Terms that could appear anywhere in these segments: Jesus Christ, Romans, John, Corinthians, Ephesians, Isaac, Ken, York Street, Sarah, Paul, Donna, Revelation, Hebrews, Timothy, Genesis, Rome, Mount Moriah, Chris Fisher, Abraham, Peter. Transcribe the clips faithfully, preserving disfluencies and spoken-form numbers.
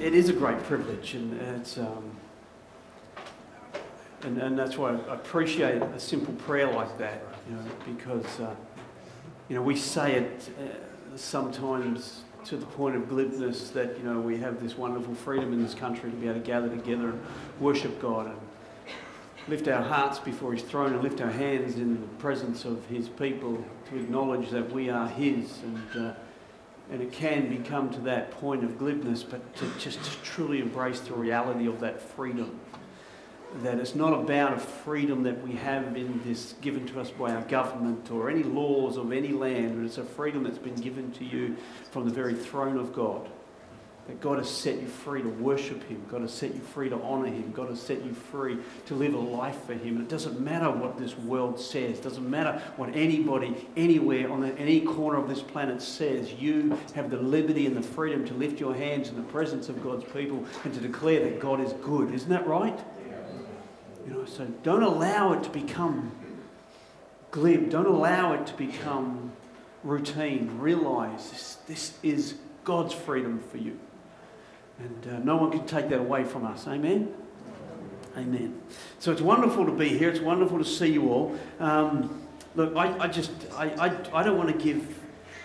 it is a great privilege, and it's um, and, and that's why I appreciate a simple prayer like that, you know, because uh, you know we say it uh, sometimes to the point of glibness that you know we have this wonderful freedom in this country to be able to gather together and worship God and lift our hearts before His throne and lift our hands in the presence of His people to acknowledge that we are His, and uh, and it can become to that point of glibness, but to just to truly embrace the reality of that freedom. That it's not about a freedom that we have in this given to us by our government or any laws of any land, but it's a freedom that's been given to you from the very throne of God. That God has set you free to worship Him. God has set you free to honour Him. God has set you free to live a life for Him. And it doesn't matter what this world says. It doesn't matter what anybody, anywhere, on the, any corner of this planet says. You have the liberty and the freedom to lift your hands in the presence of God's people and to declare that God is good. Isn't that right? You know, so don't allow it to become glib. Don't allow it to become routine. Realise this, this is God's freedom for you. And uh, no one can take that away from us. Amen? Amen. So it's wonderful to be here. It's wonderful to see you all. Um, look, I, I just, I, I, I don't want to give,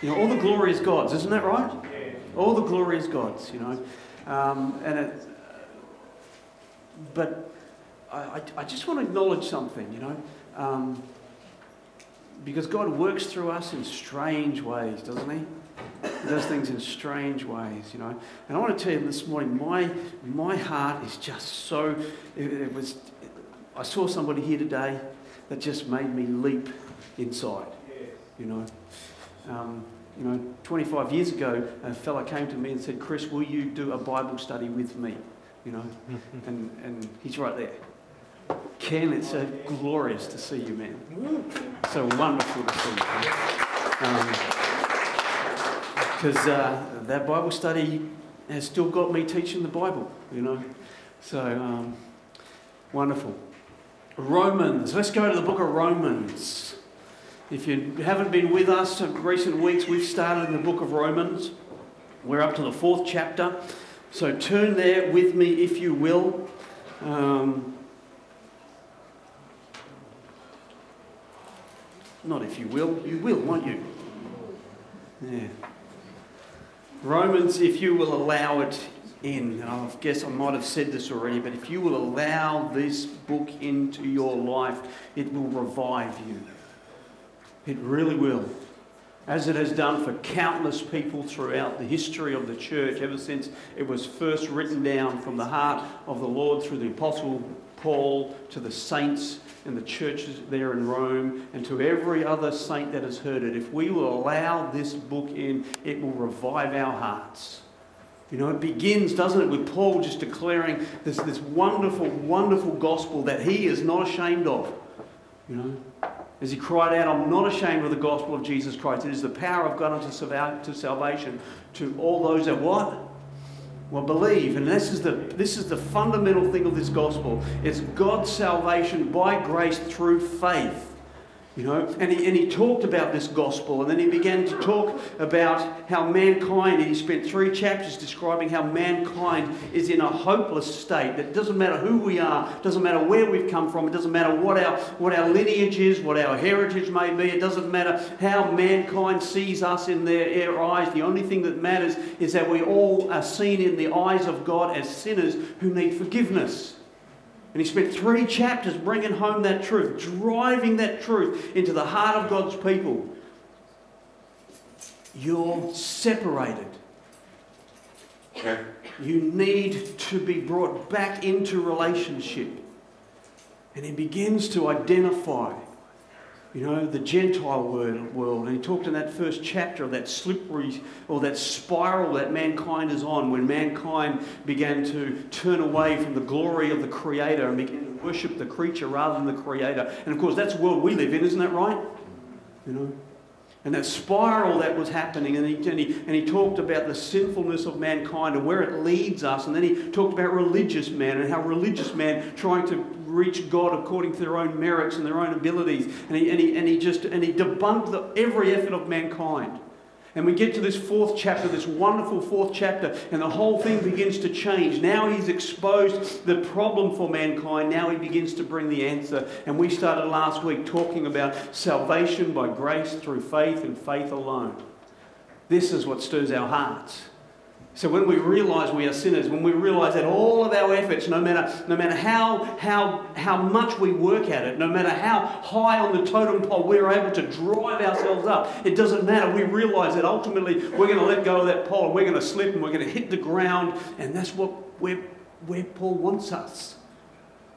you know, all the glory is God's. Isn't that right? All the glory is God's, you know. Um, and it, but I, I just want to acknowledge something, you know. Um, because God works through us in strange ways, doesn't He? He does things in strange ways, you know. And I want to tell you this morning, my my heart is just so. It, it was. It, I saw somebody here today that just made me leap inside, you know. Um, you know, twenty-five years ago, a fella came to me and said, "Chris, will you do a Bible study with me?" You know, and and he's right there. Ken, it's so glorious to see you, man. So wonderful to see you. Um, Because uh, that Bible study has still got me teaching the Bible, you know. So, um, wonderful. Romans. Let's go to the book of Romans. If you haven't been with us in recent weeks, we've started in the book of Romans. We're up to the fourth chapter. So turn there with me, if you will. Um, not if you will. You will, won't you? Yeah. Romans, if you will allow it in, and I guess I might have said this already, but if you will allow this book into your life, it will revive you. It really will. As it has done for countless people throughout the history of the church, ever since it was first written down from the heart of the Lord through the Apostle Paul to the saints and the churches there in Rome and to every other saint that has heard it. If we will allow this book in, it will revive our hearts. You know, it begins, doesn't it, with Paul just declaring this, this wonderful, wonderful gospel that he is not ashamed of. You know, as he cried out, "I'm not ashamed of the gospel of Jesus Christ. It is the power of God unto to salvation to all those that what? Well, believe." And this is the this is the fundamental thing of this gospel. It's God's salvation by grace through faith. You know, and he, and he talked about this gospel, and then he began to talk about how mankind, and he spent three chapters describing how mankind is in a hopeless state, that it doesn't matter who we are, it doesn't matter where we've come from, it doesn't matter what our what our lineage is, what our heritage may be, it doesn't matter how mankind sees us in their, their eyes. The only thing that matters is that we all are seen in the eyes of God as sinners who need forgiveness. And he spent three chapters bringing home that truth, driving that truth into the heart of God's people. You're separated. You need to be brought back into relationship. And he begins to identify, you know, the Gentile world. And he talked in that first chapter of that slippery or that spiral that mankind is on when mankind began to turn away from the glory of the Creator and began to worship the creature rather than the Creator. And of course, that's the world we live in, isn't that right? You know? And that spiral that was happening, and he, and, he, and he talked about the sinfulness of mankind and where it leads us, and then he talked about religious man and how religious man trying to reach God according to their own merits and their own abilities, and he and he and he just and he debunked the, every effort of mankind. And we get to this fourth chapter, this wonderful fourth chapter, and the whole thing begins to change. Now he's exposed the problem for mankind. Now he begins to bring the answer. And we started last week talking about salvation by grace through faith and faith alone. This is what stirs our hearts. So when we realise we are sinners, when we realise that all of our efforts, no matter no matter how how how much we work at it, no matter how high on the totem pole we're able to drive ourselves up, it doesn't matter. We realise that ultimately we're going to let go of that pole, and we're going to slip, and we're going to hit the ground, and that's what where where Paul wants us.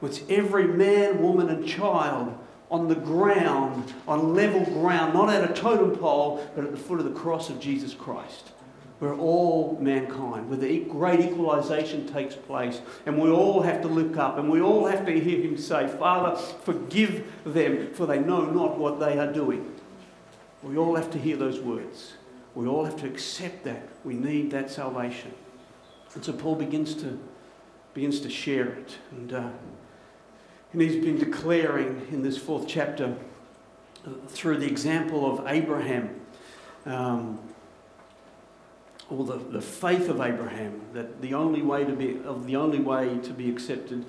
It's every man, woman, and child on the ground, on level ground, not at a totem pole, but at the foot of the cross of Jesus Christ. We're all mankind, where the great equalization takes place, and we all have to look up, and we all have to hear him say, "Father, forgive them, for they know not what they are doing." We all have to hear those words. We all have to accept that. We need that salvation. And so Paul begins to begins to share it. And, uh, and he's been declaring in this fourth chapter, uh, through the example of Abraham, um, or the, the faith of Abraham, that the only way to be of the only way to be accepted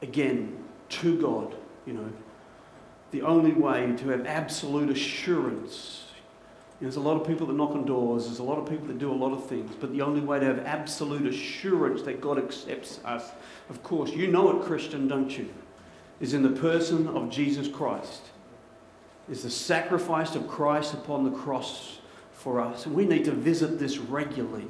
again to God, you know, the only way to have absolute assurance. You know, there's a lot of people that knock on doors, there's a lot of people that do a lot of things, but the only way to have absolute assurance that God accepts us, of course, you know it, Christian, don't you, is in the person of Jesus Christ, is the sacrifice of Christ upon the cross for us. And we need to visit this regularly.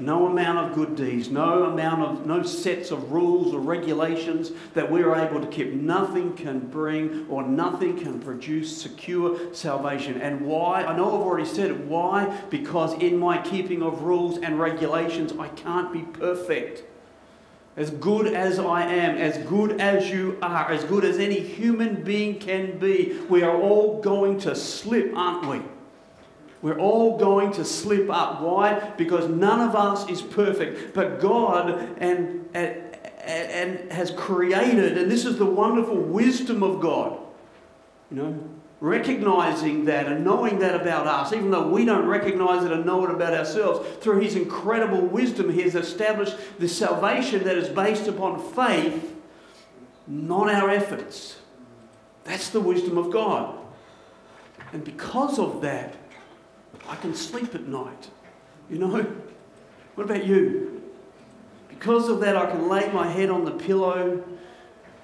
No amount of good deeds, no amount of no sets of rules or regulations that we're able to keep. Nothing can bring or nothing can produce secure salvation. And why? I know I've already said it. Why? Because in my keeping of rules and regulations, I can't be perfect. As good as I am, as good as you are, as good as any human being can be, we are all going to slip, aren't we? We're all going to slip up. Why? Because none of us is perfect. But God and, and, and has created, and this is the wonderful wisdom of God, you know, recognizing that and knowing that about us, even though we don't recognize it and know it about ourselves, through his incredible wisdom, he has established the salvation that is based upon faith, not our efforts. That's the wisdom of God. And because of that, I can sleep at night, you know? What about you? Because of that, I can lay my head on the pillow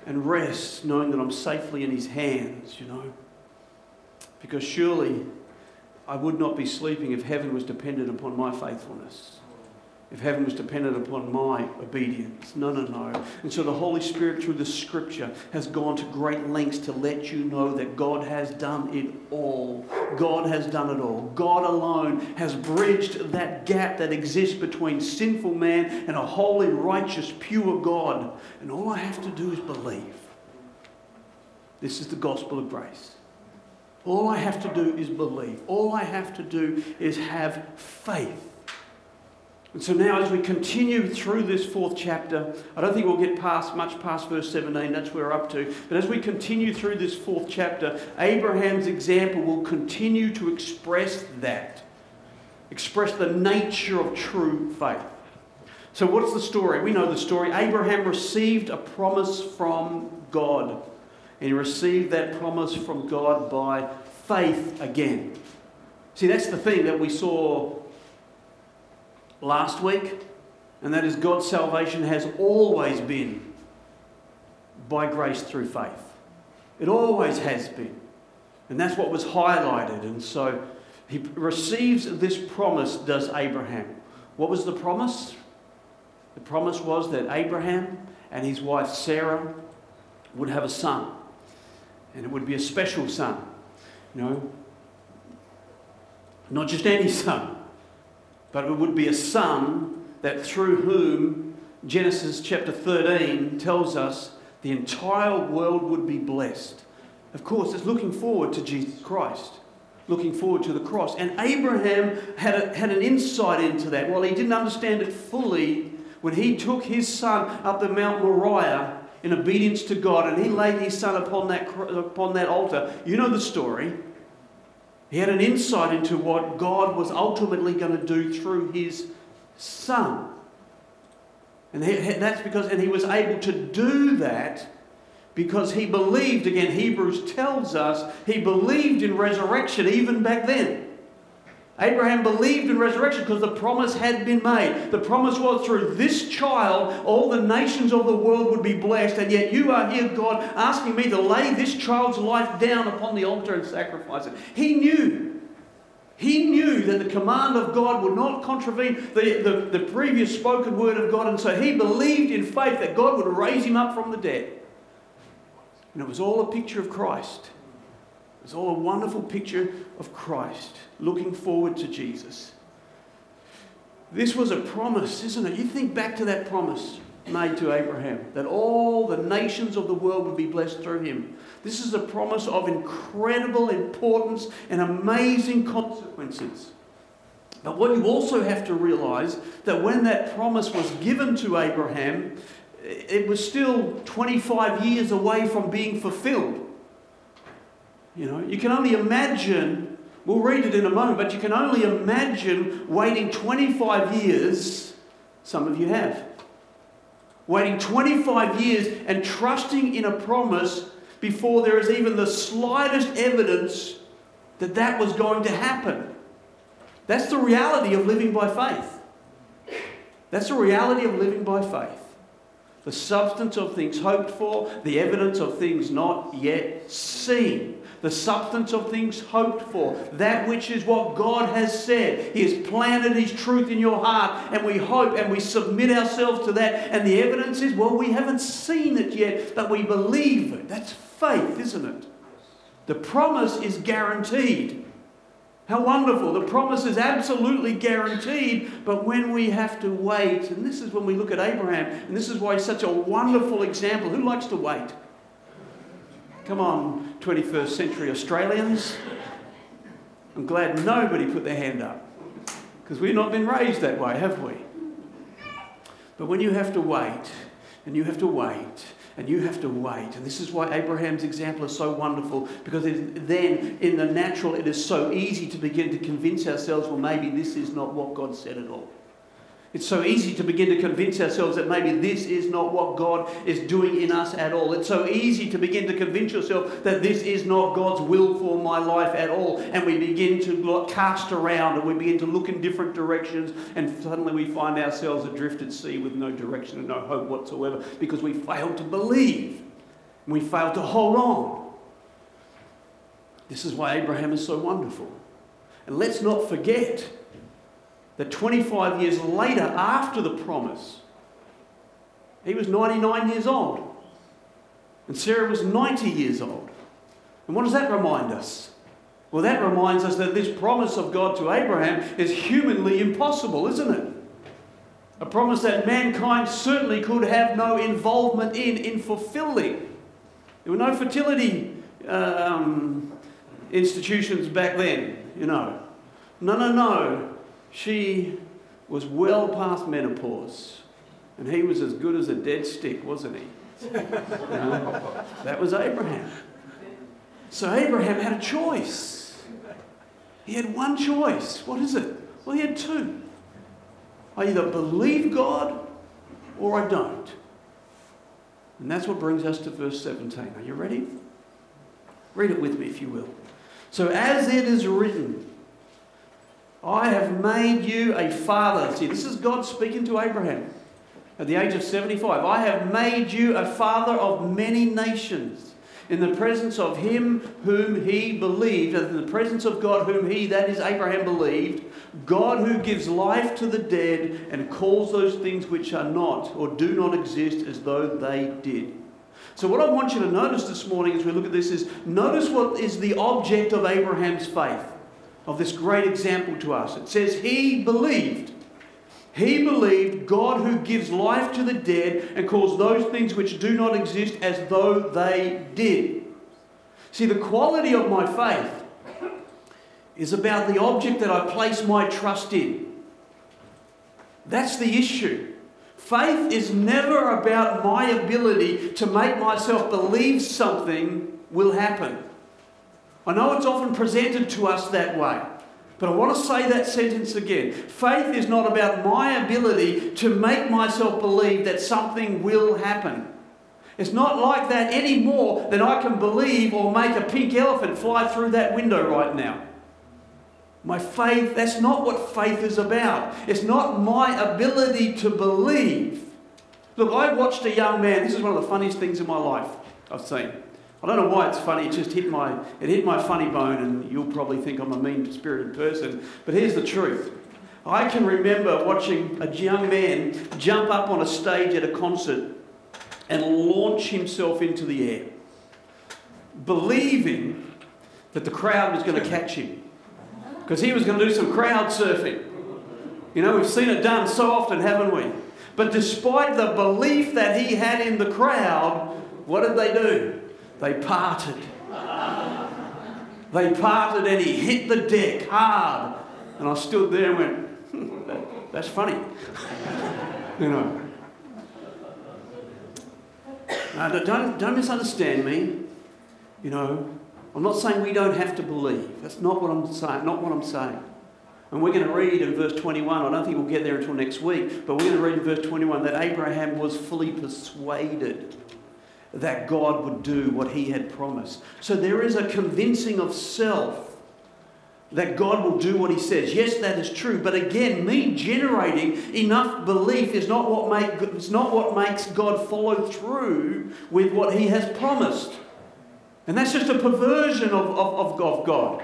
and rest, knowing that I'm safely in his hands, you know? Because surely I would not be sleeping if heaven was dependent upon my faithfulness, if heaven was dependent upon my obedience. No, no, no. And so the Holy Spirit, through the Scripture, has gone to great lengths to let you know that God has done it all. God has done it all. God alone has bridged that gap that exists between sinful man and a holy, righteous, pure God. And all I have to do is believe. This is the gospel of grace. All I have to do is believe. All I have to do is have faith. And so now as we continue through this fourth chapter, I don't think we'll get past much past verse seventeen, that's where we're up to. But as we continue through this fourth chapter, Abraham's example will continue to express that, express the nature of true faith. So what's the story? We know the story. Abraham received a promise from God, and he received that promise from God by faith again. See, that's the thing that we saw last week, and that is God's salvation has always been by grace through faith. It always has been. And that's what was highlighted. And so he receives this promise, does Abraham. What was the promise? The promise was that Abraham and his wife Sarah would have a son. And it would be a special son. You know, not just any son. But it would be a son that through whom Genesis chapter thirteen tells us the entire world would be blessed. Of course, it's looking forward to Jesus Christ, looking forward to the cross. And Abraham had a, had an insight into that. While he didn't understand it fully, when he took his son up the Mount Moriah in obedience to God, and he laid his son upon that upon that altar, you know the story. He had an insight into what God was ultimately going to do through his son. And that's because, and he was able to do that because he believed, again, Hebrews tells us, he believed in resurrection even back then. Abraham believed in resurrection because the promise had been made. The promise was through this child, all the nations of the world would be blessed. And yet you are here, God, asking me to lay this child's life down upon the altar and sacrifice it. He knew. He knew that the command of God would not contravene the, the, the previous spoken word of God. And so he believed in faith that God would raise him up from the dead. And it was all a picture of Christ. It's all a wonderful picture of Christ looking forward to Jesus. This was a promise, isn't it? You think back to that promise made to Abraham, that all the nations of the world would be blessed through him. This is a promise of incredible importance and amazing consequences. But what you also have to realize, that when that promise was given to Abraham, it was still twenty-five years away from being fulfilled. You know, you can only imagine, we'll read it in a moment, but you can only imagine waiting twenty-five years, some of you have, waiting twenty-five years and trusting in a promise before there is even the slightest evidence that that was going to happen. That's the reality of living by faith. That's the reality of living by faith. The substance of things hoped for, the evidence of things not yet seen. The substance of things hoped for, that which is what God has said. He has planted his truth in your heart, and we hope and we submit ourselves to that. And the evidence is, well, we haven't seen it yet, but we believe it. That's faith, isn't it? The promise is guaranteed. How wonderful. The promise is absolutely guaranteed, but when we have to wait, and this is when we look at Abraham, and this is why he's such a wonderful example. Who likes to wait? Come on, twenty-first century Australians. I'm glad nobody put their hand up, because we've not been raised that way, have we? But when you have to wait, and you have to wait, and you have to wait. And this is why Abraham's example is so wonderful, because it, then in the natural it is so easy to begin to convince ourselves, well, maybe this is not what God said at all. It's so easy to begin to convince ourselves that maybe this is not what God is doing in us at all. It's so easy to begin to convince yourself that this is not God's will for my life at all. And we begin to cast around and we begin to look in different directions, and suddenly we find ourselves adrift at sea with no direction and no hope whatsoever, because we fail to believe and we fail to hold on. This is why Abraham is so wonderful. And let's not forget that twenty-five years later, after the promise, he was ninety-nine years old. And Sarah was ninety years old. And what does that remind us? Well, that reminds us that this promise of God to Abraham is humanly impossible, isn't it? A promise that mankind certainly could have no involvement in, in fulfilling. There were no fertility um, institutions back then, you know. No, no, no. She was well past menopause, and he was as good as a dead stick, wasn't he? No, that was Abraham. So Abraham had a choice. He had one choice. What is it? Well, he had two. I either believe God or I don't. And that's what brings us to verse seventeen. Are you ready? Read it with me, if you will. So as it is written, I have made you a father. See, this is God speaking to Abraham at the age of seventy-five. I have made you a father of many nations in the presence of him whom he believed, and in the presence of God whom he, that is Abraham, believed, God who gives life to the dead and calls those things which are not or do not exist as though they did. So what I want you to notice this morning as we look at this is, notice what is the object of Abraham's faith, of this great example to us. It says he believed. He believed God who gives life to the dead and calls those things which do not exist as though they did. See, the quality of my faith is about the object that I place my trust in. That's the issue. Faith is never about my ability to make myself believe something will happen. I know it's often presented to us that way, but I want to say that sentence again. Faith is not about my ability to make myself believe that something will happen. It's not like that any more than I can believe or make a pink elephant fly through that window right now. My faith, that's not what faith is about. It's not my ability to believe. Look, I watched a young man. This is one of the funniest things in my life I've seen. I don't know why it's funny. It just hit my, it hit my funny bone, and you'll probably think I'm a mean-spirited person. But here's the truth. I can remember watching a young man jump up on a stage at a concert and launch himself into the air, believing that the crowd was going to catch him, because he was going to do some crowd surfing. You know, we've seen it done so often, haven't we? But despite the belief that he had in the crowd, what did they do? They parted. They parted, and he hit the deck hard. And I stood there and went, hmm, that, that's funny. You know. No, don't, don't misunderstand me. You know, I'm not saying we don't have to believe. That's not what I'm saying. Not what I'm saying. And we're going to read in verse twenty-one. I don't think we'll get there until next week. But we're going to read in verse twenty-one that Abraham was fully persuaded that God would do what he had promised. So there is a convincing of self that God will do what he says. Yes, that is true. But again, me generating enough belief is not what make, it's not what makes God follow through with what he has promised. And that's just a perversion of, of, of God.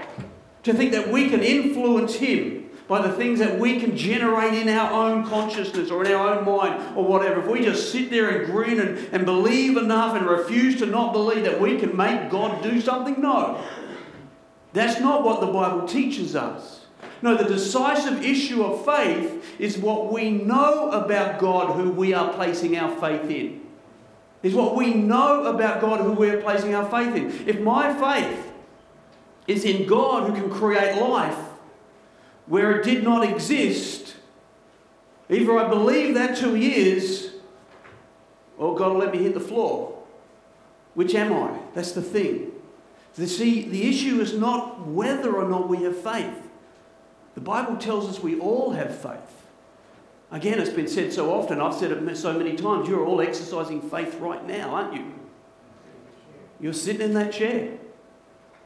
To think that we can influence him by the things that we can generate in our own consciousness or in our own mind or whatever. If we just sit there and grin and, and believe enough and refuse to not believe that we can make God do something, no. That's not what the Bible teaches us. No, the decisive issue of faith is what we know about God who we are placing our faith in. Is what we know about God who we are placing our faith in. If my faith is in God who can create life where it did not exist, either I believe that who he is, or God will let me hit the floor. Which am I? That's the thing. You see, the issue is not whether or not we have faith. The Bible tells us we all have faith. Again, it's been said so often, I've said it so many times, you're all exercising faith right now, aren't you? You're sitting in that chair.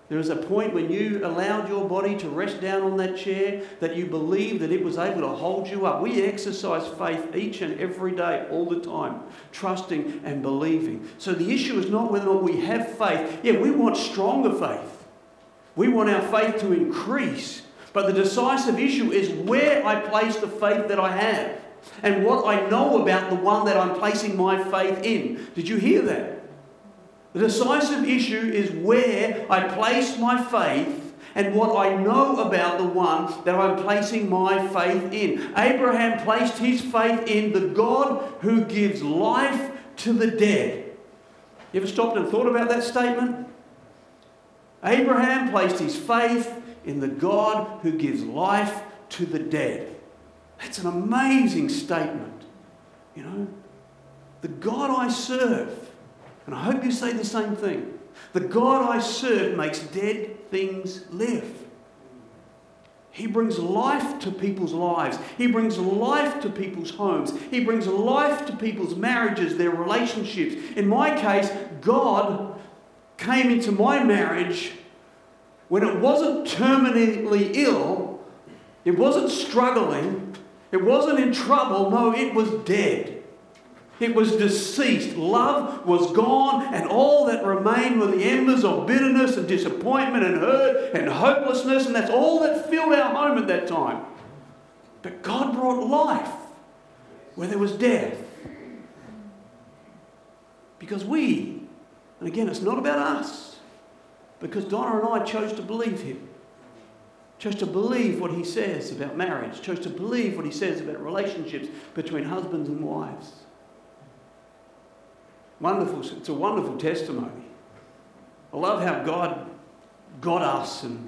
There is a point when you allowed your body to rest down on that chair that you believed that it was able to hold you up. We exercise faith each and every day, all the time, trusting and believing. So the issue is not whether or not we have faith. Yeah, we want stronger faith. We want our faith to increase. But the decisive issue is where I place the faith that I have and what I know about the one that I'm placing my faith in. Did you hear that? The decisive issue is where I place my faith and what I know about the one that I'm placing my faith in. Abraham placed his faith in the God who gives life to the dead. You ever stopped and thought about that statement? Abraham placed his faith in the God who gives life to the dead. That's an amazing statement. You know, the God I serve, and I hope you say the same thing. The God I serve makes dead things live. He brings life to people's lives. He brings life to people's homes. He brings life to people's marriages, their relationships. In my case, God came into my marriage when it wasn't terminally ill. It wasn't struggling. It wasn't in trouble. No, it was dead. It was deceased. Love was gone, and all that remained were the embers of bitterness and disappointment and hurt and hopelessness, and that's all that filled our home at that time. But God brought life where there was death. Because we, and again, it's not about us, because Donna and I chose to believe him. Chose to believe what he says about marriage. Chose to believe what he says about relationships between husbands and wives. Wonderful, it's a wonderful testimony. I love how God got us, and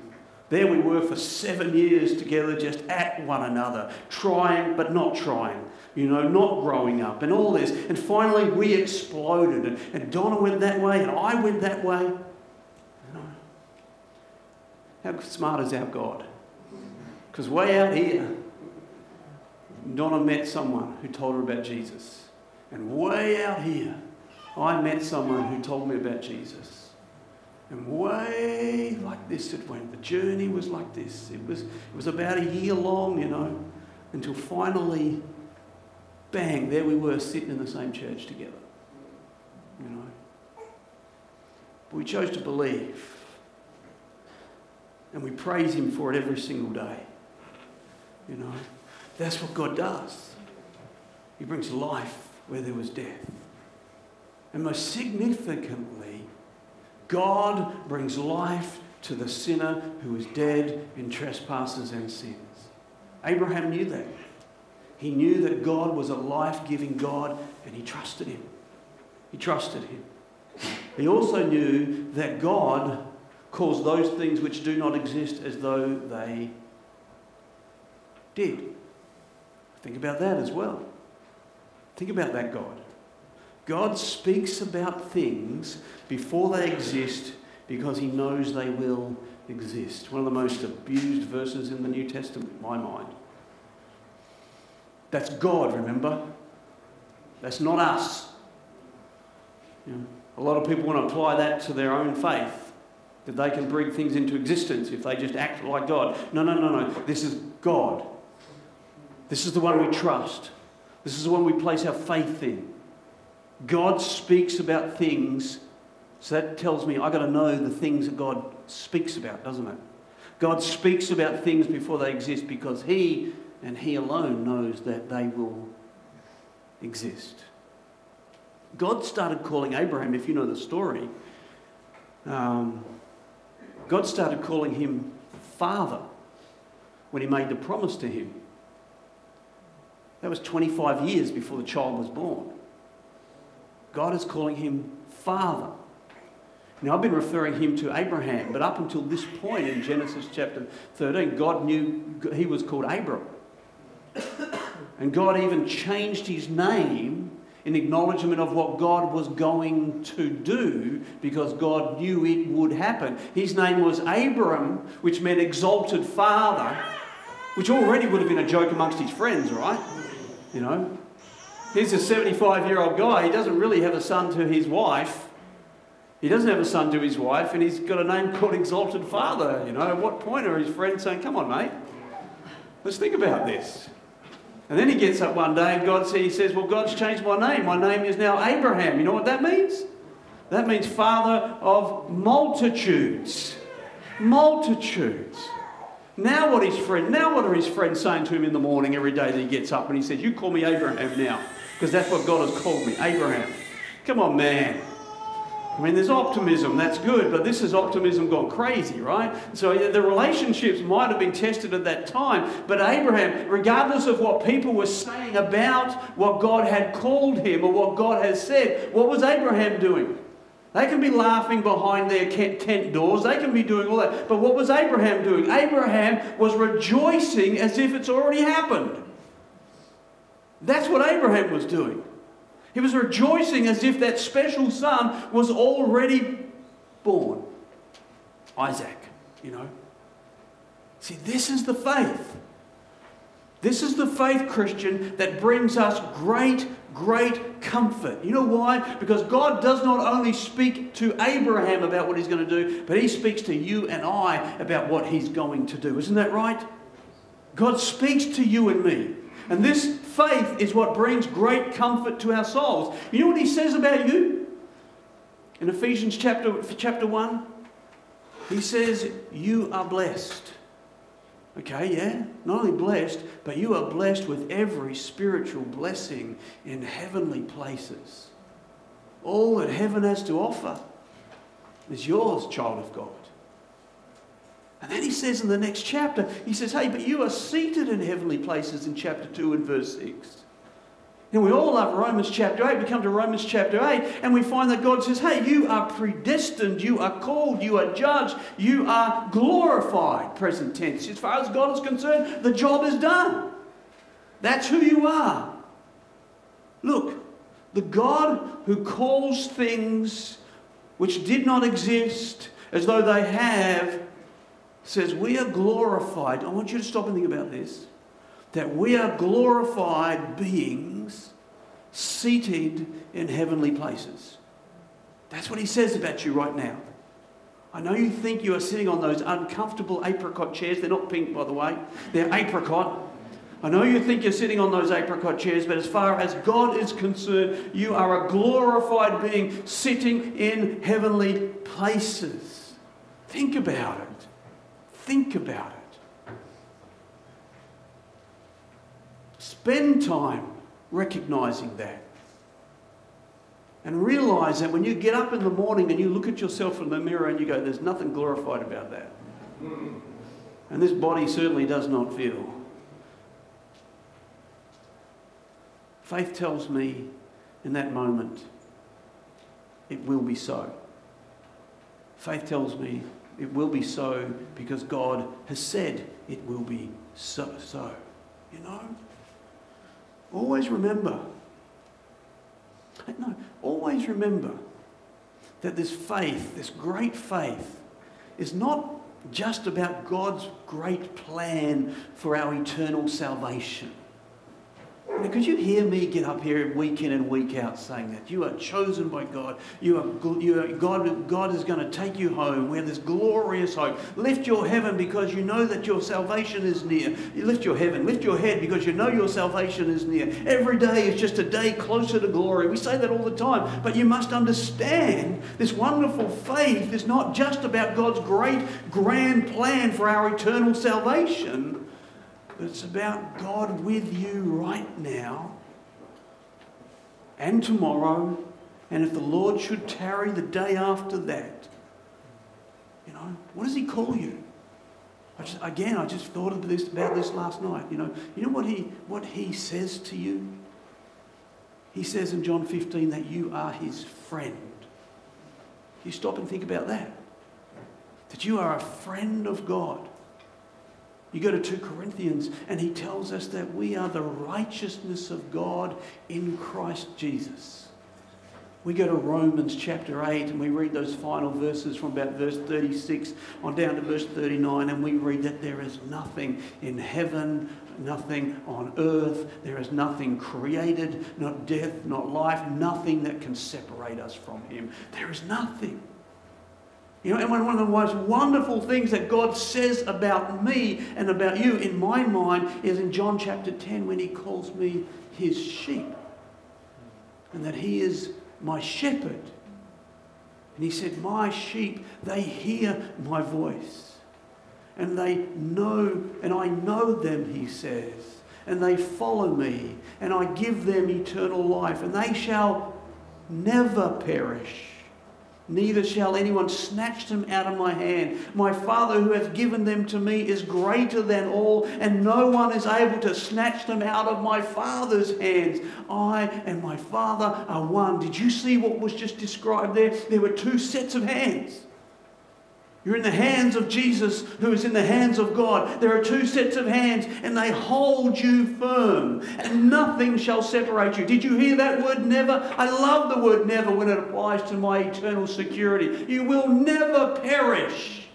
there we were for seven years together, just at one another, trying but not trying, you know, not growing up and all this. And finally we exploded, and, and Donna went that way and I went that way. You know. How smart is our God? Because way out here, Donna met someone who told her about Jesus. And way out here, I met someone who told me about Jesus. And way like this it went. The journey was like this. It was, it was about a year long, you know, until finally, bang, there we were sitting in the same church together. You know. But we chose to believe. And we praise him for it every single day. You know, that's what God does. He brings life where there was death. And most significantly, God brings life to the sinner who is dead in trespasses and sins. Abraham knew that. He knew that God was a life-giving God, and he trusted him. He trusted him. He also knew that God calls those things which do not exist as though they did. Think about that as well. Think about that God. God speaks about things before they exist because he knows they will exist. One of the most abused verses in the New Testament, in my mind. That's God, remember? That's not us. You know, a lot of people want to apply that to their own faith, that they can bring things into existence if they just act like God. No, no, no, no. This is God. This is the one we trust. This is the one we place our faith in. God speaks about things, so that tells me I've got to know the things that God speaks about, doesn't it? God speaks about things before they exist because he and he alone knows that they will exist. God started calling Abraham, if you know the story, um, God started calling him father when he made the promise to him. That was twenty-five years before the child was born. God is calling him father. Now, I've been referring him to Abraham, but up until this point in Genesis chapter thirteen, God knew he was called Abram. And God even changed his name in acknowledgement of what God was going to do because God knew it would happen. His name was Abram, which meant exalted father, which already would have been a joke amongst his friends, right? You know, he's a seventy-five-year-old guy. He doesn't really have a son to his wife. He doesn't have a son to his wife, and he's got a name called Exalted Father. You know, at what point are his friends saying, come on, mate, let's think about this? And then he gets up one day and God he says, well, God's changed my name. My name is now Abraham. You know what that means? That means father of multitudes. Multitudes. Now what his friend, now what are his friends saying to him in the morning every day that he gets up and he says, you call me Abraham now, because that's what God has called me, Abraham. Come on, man. I mean, there's optimism, that's good, but this is optimism gone crazy, right? So the relationships might have been tested at that time, but Abraham, regardless of what people were saying about what God had called him or what God has said, what was Abraham doing? They can be laughing behind their tent doors. They can be doing all that. But what was Abraham doing? Abraham was rejoicing as if it's already happened. That's what Abraham was doing. He was rejoicing as if that special son was already born. Isaac, you know. See, this is the faith. This is the faith, Christian, that brings us great Great comfort. You know why? Because God does not only speak to Abraham about what he's going to do, but he speaks to you and I about what he's going to do. Isn't that right? God speaks to you and me. And this faith is what brings great comfort to our souls. You know what he says about you? In Ephesians chapter, chapter one, he says, you are blessed. Okay, yeah, not only blessed, but you are blessed with every spiritual blessing in heavenly places. All that heaven has to offer is yours, child of God. And then he says in the next chapter, he says, hey, but you are seated in heavenly places in chapter two and verse six. And we all love Romans chapter eight. We come to Romans chapter eight and we find that God says, hey, you are predestined, you are called, you are judged, you are glorified, present tense. As far as God is concerned, the job is done. That's who you are. Look, the God who calls things which did not exist as though they have says we are glorified. I want you to stop and think about this. That we are glorified beings seated in heavenly places. That's what he says about you right now. I know you think you are sitting on those uncomfortable apricot chairs. They're not pink, by the way. They're apricot. I know you think you're sitting on those apricot chairs, but as far as God is concerned, you are a glorified being sitting in heavenly places. Think about it. Think about it. Spend time recognizing that. And realise that when you get up in the morning and you look at yourself in the mirror and you go, there's nothing glorified about that. And this body certainly does not feel. Faith tells me in that moment, it will be so. Faith tells me it will be so because God has said it will be so. so. You know? Always remember No, always remember that this faith, this great faith, is not just about God's great plan for our eternal salvation. Now, could you hear me get up here week in and week out saying that? You are chosen by God. You are, you are God, God is going to take you home. We have this glorious hope. Lift your heaven because you know that your salvation is near. You lift your heaven. Lift your head because you know your salvation is near. Every day is just a day closer to glory. We say that all the time. But you must understand this wonderful faith is not just about God's great, grand plan for our eternal salvation. But it's about God with you right now and tomorrow, and if the Lord should tarry, the day after that. You know, what does he call you? I just, again, I just thought of this about this last night. You know, you know what he what he says to you? He says in John fifteen that you are his friend. You stop and think about that. That you are a friend of God. You go to Second Corinthians and he tells us that we are the righteousness of God in Christ Jesus. We go to Romans chapter eight and we read those final verses from about verse thirty-six on down to verse thirty-nine, and we read that there is nothing in heaven, nothing on earth, there is nothing created, not death, not life, nothing that can separate us from him. There is nothing. You know, and one of the most wonderful things that God says about me and about you in my mind is in John chapter ten when he calls me his sheep. And that he is my shepherd. And he said, my sheep, they hear my voice. And they know, and I know them, he says. And they follow me. And I give them eternal life. And they shall never perish. Neither shall anyone snatch them out of my hand. My Father who hath given them to me is greater than all, and no one is able to snatch them out of my Father's hands. I and my Father are one. Did you see what was just described there? There were two sets of hands. You're in the hands of Jesus, who is in the hands of God. There are two sets of hands, and they hold you firm, and nothing shall separate you. Did you hear that word never? I love the word never when it applies to my eternal security. You will never perish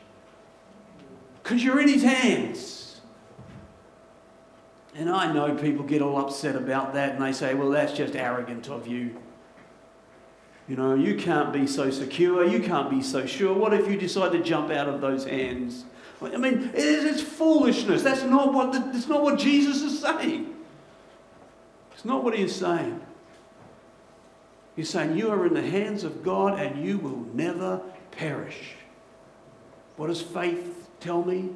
because you're in his hands. And I know people get all upset about that, and they say, well, that's just arrogant of you. You know, you can't be so secure. You can't be so sure. What if you decide to jump out of those hands? I mean, it is, it's foolishness. That's not what the, that's not what Jesus is saying. It's not what he is saying. He's saying you are in the hands of God and you will never perish. What does faith tell me?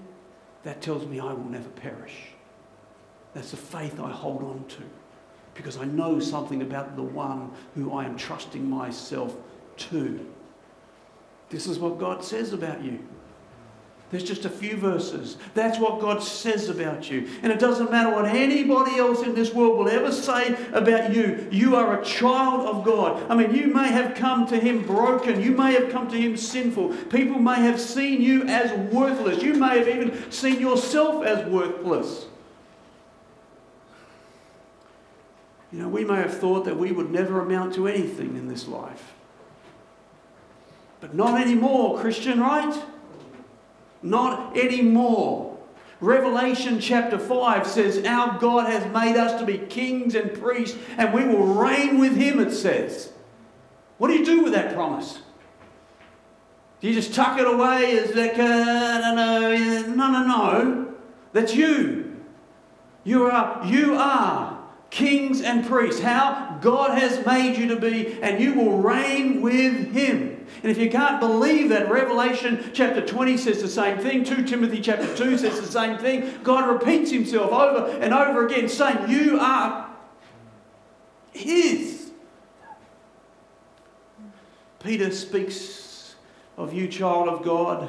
That tells me I will never perish. That's the faith I hold on to. Because I know something about the one who I am trusting myself to. This is what God says about you. There's just a few verses. That's what God says about you. And it doesn't matter what anybody else in this world will ever say about you. You are a child of God. I mean, you may have come to him broken. You may have come to him sinful. People may have seen you as worthless. You may have even seen yourself as worthless. You know, we may have thought that we would never amount to anything in this life. But not anymore, Christian, right? Not anymore. Revelation chapter five says, our God has made us to be kings and priests, and we will reign with him, it says. What do you do with that promise? Do you just tuck it away as like, uh, I don't know, no, no, no. That's you. You are, you are kings and priests. How God has made you to be, and you will reign with him. And if you can't believe that, Revelation chapter twenty says the same thing. Second Timothy chapter two says the same thing. God repeats himself over and over again, saying you are his. Peter speaks of you, child of God,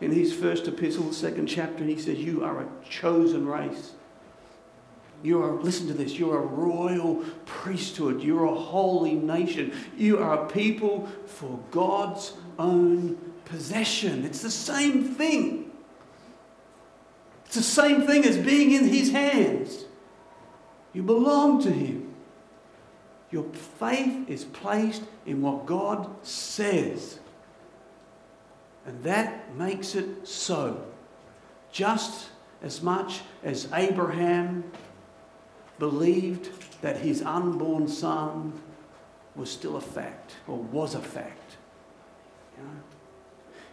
in his first epistle, second chapter, and he says you are a chosen race. You are, listen to this, you're a royal priesthood. You're a holy nation. You are a people for God's own possession. It's the same thing. It's the same thing as being in his hands. You belong to him. Your faith is placed in what God says. And that makes it so. Just as much as Abraham believed that his unborn son was still a fact, or was a fact. You know,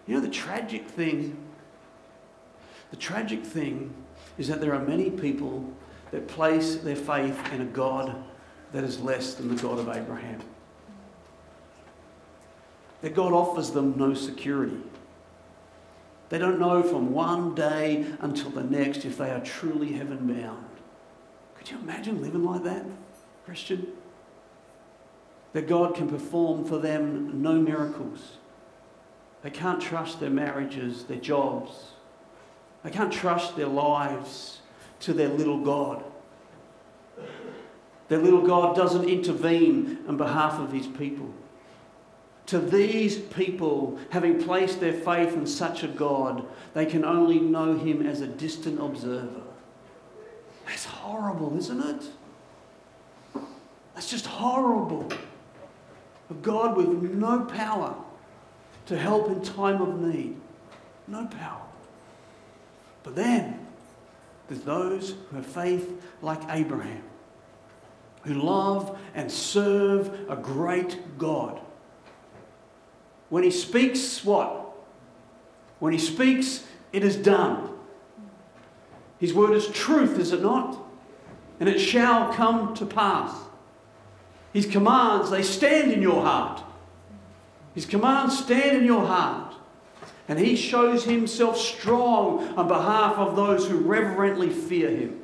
you know the tragic thing, the tragic thing is that there are many people that place their faith in a God that is less than the God of Abraham. That God offers them no security. They don't know from one day until the next if they are truly heaven bound. Could you imagine living like that, Christian? That God can perform for them no miracles. They can't trust their marriages, their jobs. They can't trust their lives to their little God. Their little God doesn't intervene on behalf of his people. To these people, having placed their faith in such a God, they can only know him as a distant observer. That's horrible, isn't it? That's just horrible. A God with no power to help in time of need. No power. But then, there's those who have faith like Abraham, who love and serve a great God. When he speaks, what? When he speaks, it is done. His word is truth, is it not? And it shall come to pass. His commands, they stand in your heart. His commands stand in your heart. And he shows himself strong on behalf of those who reverently fear him.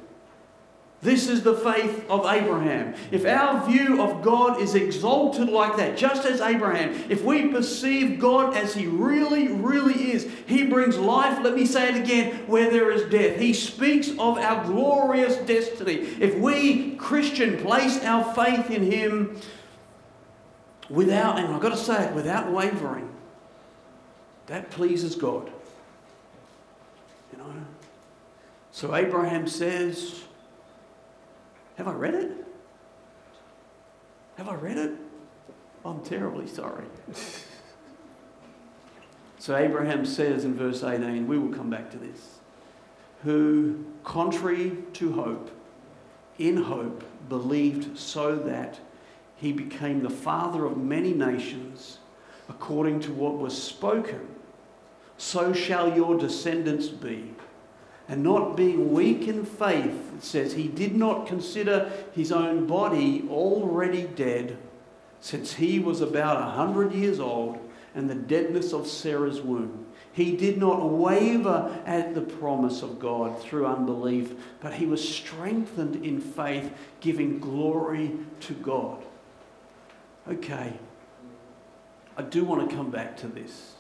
This is the faith of Abraham. If our view of God is exalted like that, just as Abraham, if we perceive God as he really, really is, he brings life, let me say it again, where there is death. He speaks of our glorious destiny. If we, Christian, place our faith in him without, and I've got to say it, without wavering, that pleases God. You know? So Abraham says, have I read it? Have I read it? I'm terribly sorry. So Abraham says in verse eighteen, we will come back to this, who, contrary to hope, in hope, believed so that he became the father of many nations, according to what was spoken, so shall your descendants be. And not being weak in faith, it says, he did not consider his own body already dead, since he was about a hundred years old, and the deadness of Sarah's womb. He did not waver at the promise of God through unbelief, but he was strengthened in faith, giving glory to God. Okay, I do want to come back to this.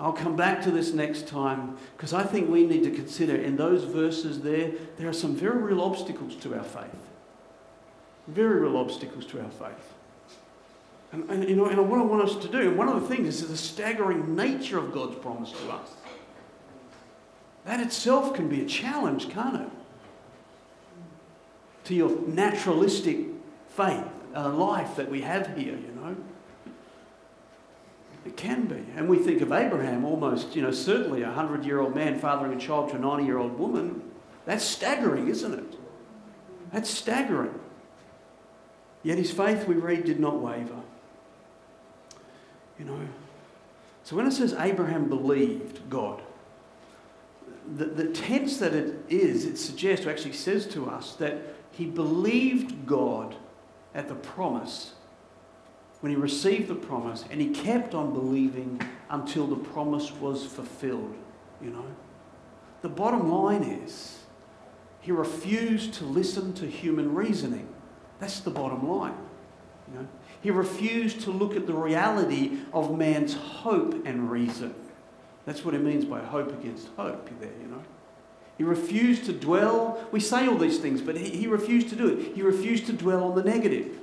I'll come back to this next time, because I think we need to consider in those verses there, there are some very real obstacles to our faith. Very real obstacles to our faith. And, and, you know, and what I want us to do, and one of the things is the staggering nature of God's promise to us. That itself can be a challenge, can't it? To your naturalistic faith, uh, life that we have here, you know. It can be. And we think of Abraham almost, you know, certainly a hundred-year-old man fathering a child to a ninety-year-old woman. That's staggering, isn't it? That's staggering. Yet his faith, we read, did not waver. You know. So when it says Abraham believed God, the, the tense that it is, it suggests, or actually says to us, that he believed God at the promise, when he received the promise, and he kept on believing until the promise was fulfilled, you know. The bottom line is, he refused to listen to human reasoning. That's the bottom line, you know. He refused to look at the reality of man's hope and reason. That's what it means by hope against hope there, you know. He refused to dwell. We say all these things, but he, he refused to do it. He refused to dwell on the negative.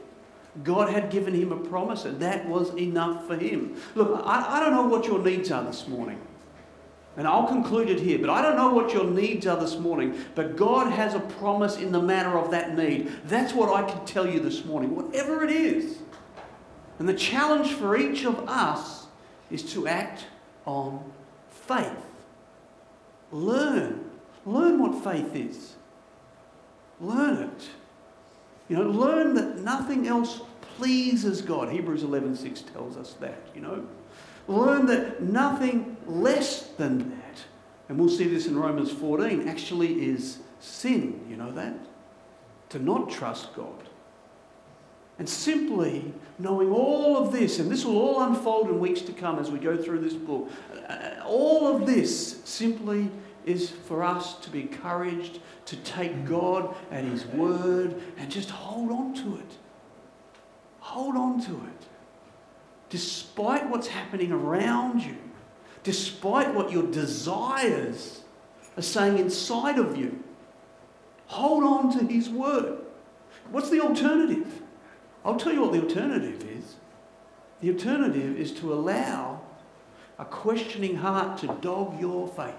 God had given him a promise, and that was enough for him. Look, I, I don't know what your needs are this morning. And I'll conclude it here, but I don't know what your needs are this morning, but God has a promise in the matter of that need. That's what I can tell you this morning, whatever it is. And the challenge for each of us is to act on faith. Learn. Learn what faith is. Learn it. You know, learn that nothing else pleases God. Hebrews eleven six tells us that, you know. Learn that nothing less than that, and we'll see this in Romans fourteen, actually is sin. You know that? To not trust God. And simply knowing all of this, and this will all unfold in weeks to come as we go through this book, all of this simply is for us to be encouraged to take God and his word and just hold on to it. Hold on to it. Despite what's happening around you, despite what your desires are saying inside of you, hold on to his word. What's the alternative? I'll tell you what the alternative is. The alternative is to allow a questioning heart to dog your faith.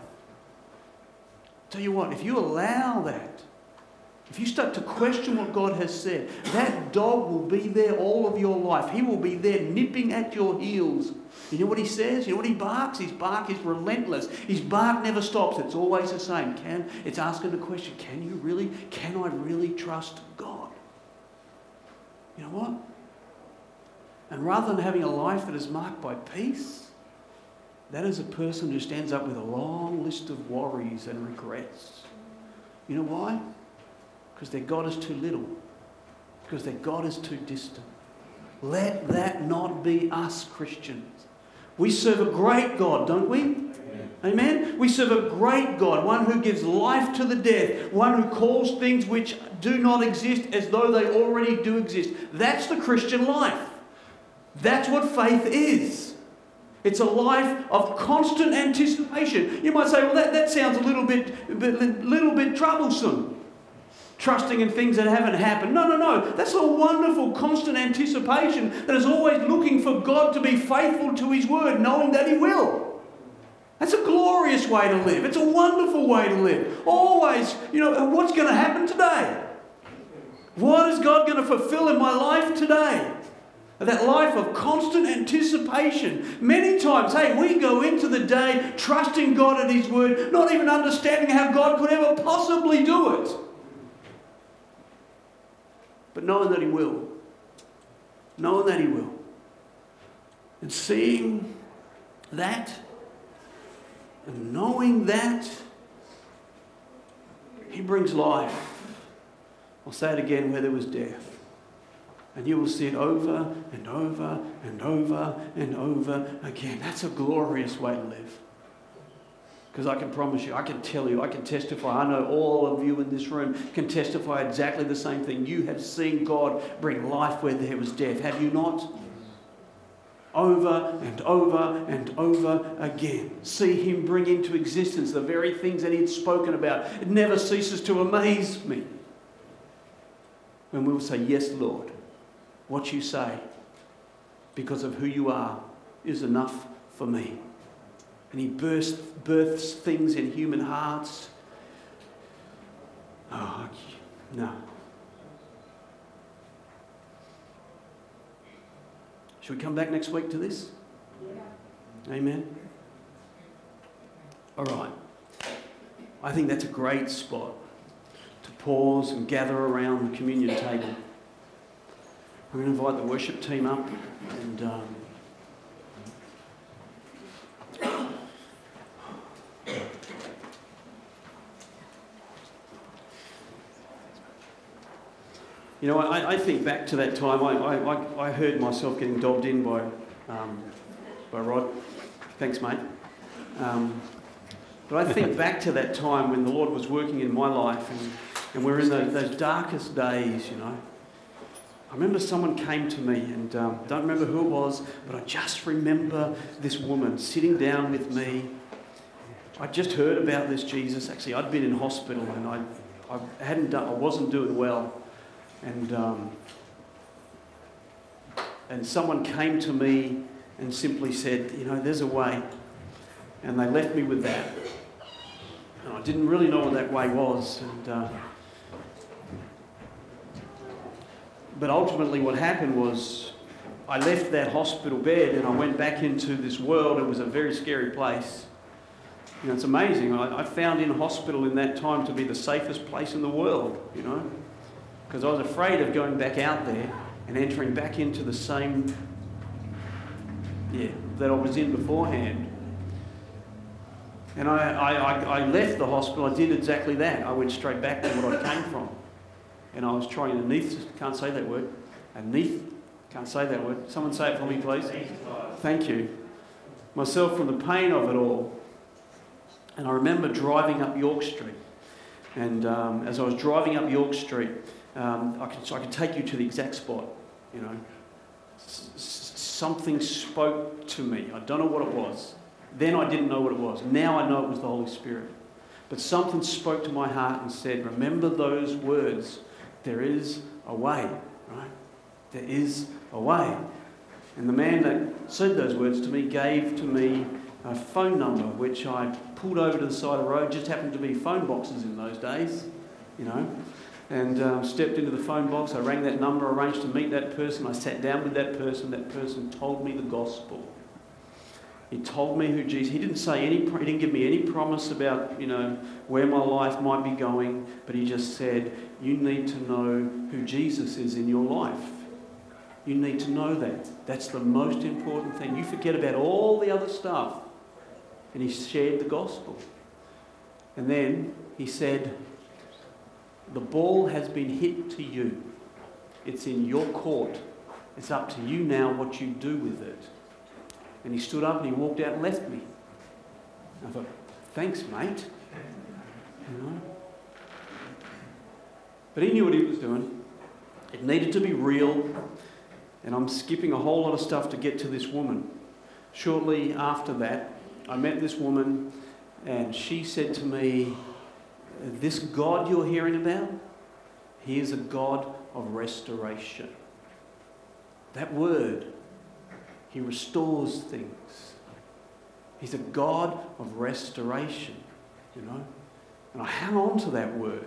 Tell you what, if you allow that, if you start to question what God has said, that dog will be there all of your life. He will be there nipping at your heels. You know what he says? You know what he barks? His bark is relentless. His bark never stops. It's always the same. Can, it's asking the question, can you really, can I really trust God? You know what? And rather than having a life that is marked by peace, that is a person who stands up with a long list of worries and regrets. You know why? Because their God is too little. Because their God is too distant. Let that not be us Christians. We serve a great God, don't we? Amen. Amen? We serve a great God, one who gives life to the dead, one who calls things which do not exist as though they already do exist. That's the Christian life. That's what faith is. It's a life of constant anticipation. You might say, well, that, that sounds a little bit, a little bit troublesome, trusting in things that haven't happened. No, no, no. That's a wonderful, constant anticipation that is always looking for God to be faithful to his word, knowing that he will. That's a glorious way to live. It's a wonderful way to live. Always, you know, what's going to happen today? What is God going to fulfill in my life today? That life of constant anticipation. Many times, hey, we go into the day trusting God and his word, not even understanding how God could ever possibly do it. But knowing that he will. Knowing that he will. And seeing that and knowing that, he brings life. I'll say it again, where there was death. And you will see it over and over and over and over again. That's a glorious way to live. Because I can promise you, I can tell you, I can testify. I know all of you in this room can testify exactly the same thing. You have seen God bring life where there was death. Have you not? Over and over and over again. See him bring into existence the very things that he had spoken about. It never ceases to amaze me. And we will say, yes, Lord. What you say, because of who you are, is enough for me. And he births, births things in human hearts. Oh, no. Should we come back next week to this? Yeah. Amen? All right. I think that's a great spot to pause and gather around the communion table. I'm going to invite the worship team up and... Um, You know, I, I think back to that time, I, I, I heard myself getting dobbed in by um, by Rod. Thanks, mate. Um, but I think back to that time when the Lord was working in my life and, and we're in those, those darkest days, you know. I remember someone came to me and um, don't remember who it was, but I just remember this woman sitting down with me. I just heard about this Jesus. Actually, I'd been in hospital and I, I hadn't done, I wasn't doing well. And um, and someone came to me and simply said, you know, there's a way. And they left me with that. And I didn't really know what that way was. And uh, but ultimately what happened was I left that hospital bed and I went back into this world. It was a very scary place. You know, it's amazing. I, I found in hospital in that time to be the safest place in the world, you know. Because I was afraid of going back out there and entering back into the same, yeah, that I was in beforehand. And I, I, I left the hospital. I did exactly that. I went straight back to what I came from. And I was trying anaesthetise. Can't say that word. Anaesthetise. Can't say that word. Someone say it for me, please. Thank you. Myself from the pain of it all. And I remember driving up York Street. And um, as I was driving up York Street, Um, I could, so I could take you to the exact spot, you know. S- s- something spoke to me. I don't know what it was. Then I didn't know what it was. Now I know it was the Holy Spirit. But something spoke to my heart and said, remember those words. There is a way, right? There is a way. And the man that said those words to me gave to me a phone number, which I pulled over to the side of the road. Just happened to be phone boxes in those days, you know. And um, stepped into the phone box, I rang that number, arranged to meet that person, I sat down with that person, that person told me the gospel. He told me who Jesus, he didn't say any, he didn't give me any promise about, you know, where my life might be going, but he just said, you need to know who Jesus is in your life. You need to know that. That's the most important thing. You forget about all the other stuff. And he shared the gospel. And then he said, the ball has been hit to you. It's in your court. It's up to you now what you do with it. And he stood up and he walked out and left me. And I thought, thanks, mate. You know? But he knew what he was doing. It needed to be real. And I'm skipping a whole lot of stuff to get to this woman. Shortly after that, I met this woman and she said to me, this God you're hearing about, he is a God of restoration. That word, he restores things. He's a God of restoration, you know. And I hang on to that word.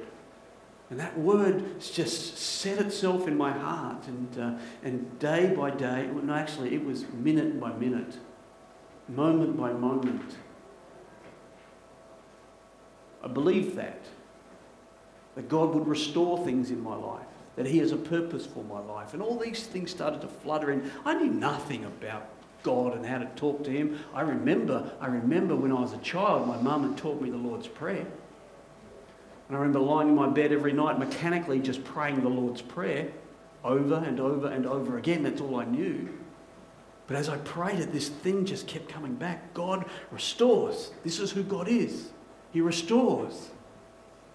And that word just set itself in my heart. And, uh, and day by day, well, no, actually, it was minute by minute, moment by moment. I believe that, that God would restore things in my life, that he has a purpose for my life. And all these things started to flutter in. I knew nothing about God and how to talk to him. I remember, I remember when I was a child, my mum had taught me the Lord's Prayer. And I remember lying in my bed every night, mechanically just praying the Lord's Prayer over and over and over again. That's all I knew. But as I prayed it, this thing just kept coming back. God restores. This is who God is. He restores.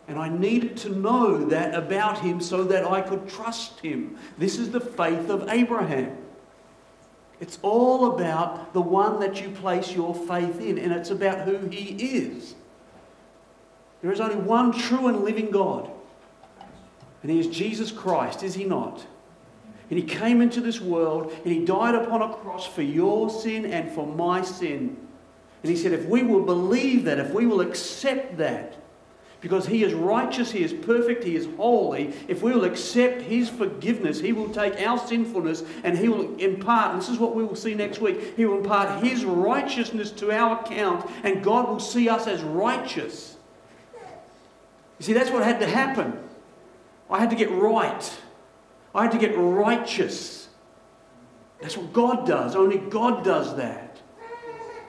And I needed to know that about him so that I could trust him. This is the faith of Abraham. It's all about the one that you place your faith in, and it's about who he is. There is only one true and living God, and he is Jesus Christ, is he not? And he came into this world, and he died upon a cross for your sin and for my sin. And he said, if we will believe that, if we will accept that, because he is righteous, he is perfect, he is holy. If we will accept his forgiveness, he will take our sinfulness and he will impart, and this is what we will see next week, he will impart his righteousness to our account, and God will see us as righteous. You see, that's what had to happen. I had to get right. I had to get righteous. That's what God does. Only God does that.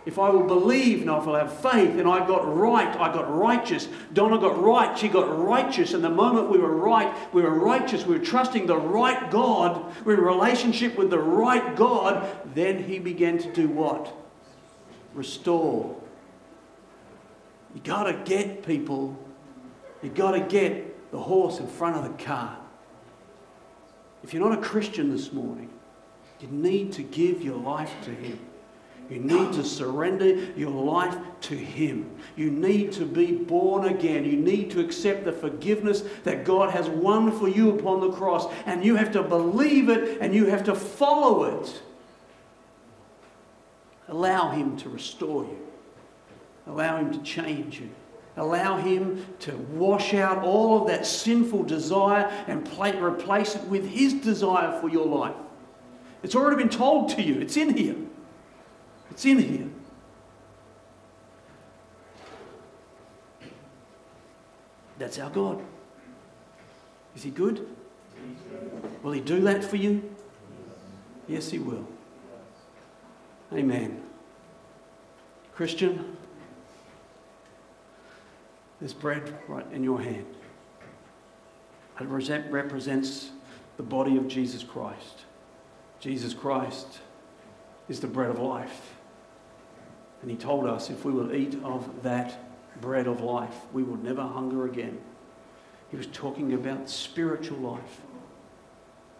If I will believe and I will have faith, and I got right, I got righteous. Donna got right, she got righteous. And the moment we were right, we were righteous. We were trusting the right God. We were in relationship with the right God. Then he began to do what? Restore. You got to get people. You got to get the horse in front of the cart. If you're not a Christian this morning, you need to give your life to him. You need to surrender your life to him. You need to be born again. You need to accept the forgiveness that God has won for you upon the cross. And you have to believe it and you have to follow it. Allow him to restore you. Allow him to change you. Allow him to wash out all of that sinful desire and replace it with his desire for your life. It's already been told to you. It's in here. It's in here. That's our God. Is he good? Will he do that for you? Yes, he will. Amen. Christian, there's bread right in your hand. It represents the body of Jesus Christ. Jesus Christ is the bread of life. And he told us if we will eat of that bread of life, we will never hunger again. He was talking about spiritual life.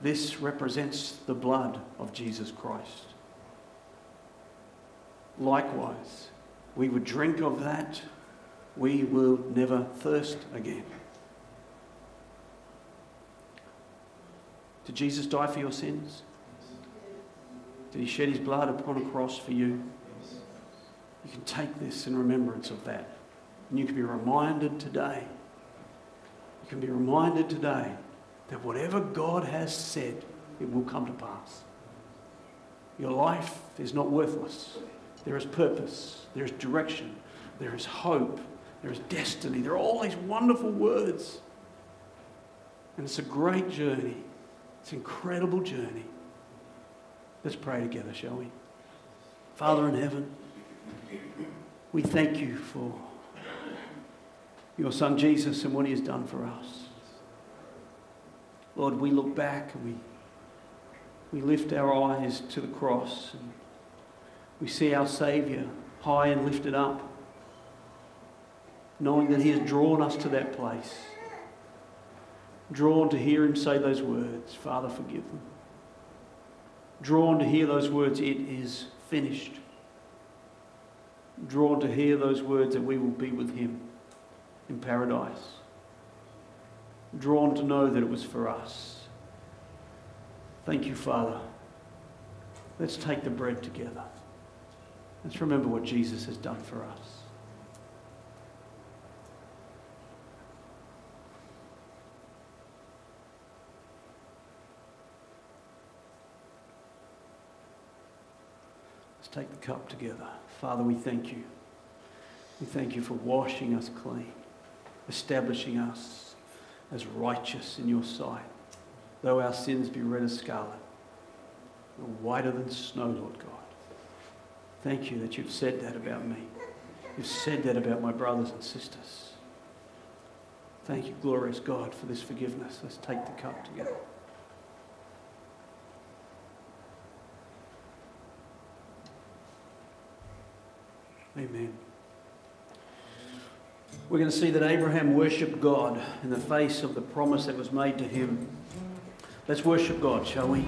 This represents the blood of Jesus Christ. Likewise, we would drink of that, we will never thirst again. Did Jesus die for your sins? Did he shed his blood upon a cross for you? You can take this in remembrance of that. And you can be reminded today. You can be reminded today that whatever God has said, it will come to pass. Your life is not worthless. There is purpose. There is direction. There is hope. There is destiny. There are all these wonderful words. And it's a great journey. It's an incredible journey. Let's pray together, shall we? Father in heaven, we thank you for your Son Jesus and what he has done for us. Lord, we look back and we, we lift our eyes to the cross and we see our Saviour high and lifted up, knowing that he has drawn us to that place, drawn to hear him say those words, Father, forgive them. Drawn to hear those words, it is finished. Drawn to hear those words that we will be with him in paradise. Drawn to know that it was for us. Thank you, Father. Let's take the bread together. Let's remember what Jesus has done for us. Take the cup together. Father, we thank you. We thank you for washing us clean, establishing us as righteous in your sight. Though our sins be red as scarlet, we're whiter than snow, Lord God. Thank you that you've said that about me. You've said that about my brothers and sisters. Thank you, glorious God, for this forgiveness. Let's take the cup together. Amen. We're going to see that Abraham worshipped God in the face of the promise that was made to him. Let's worship God, shall we?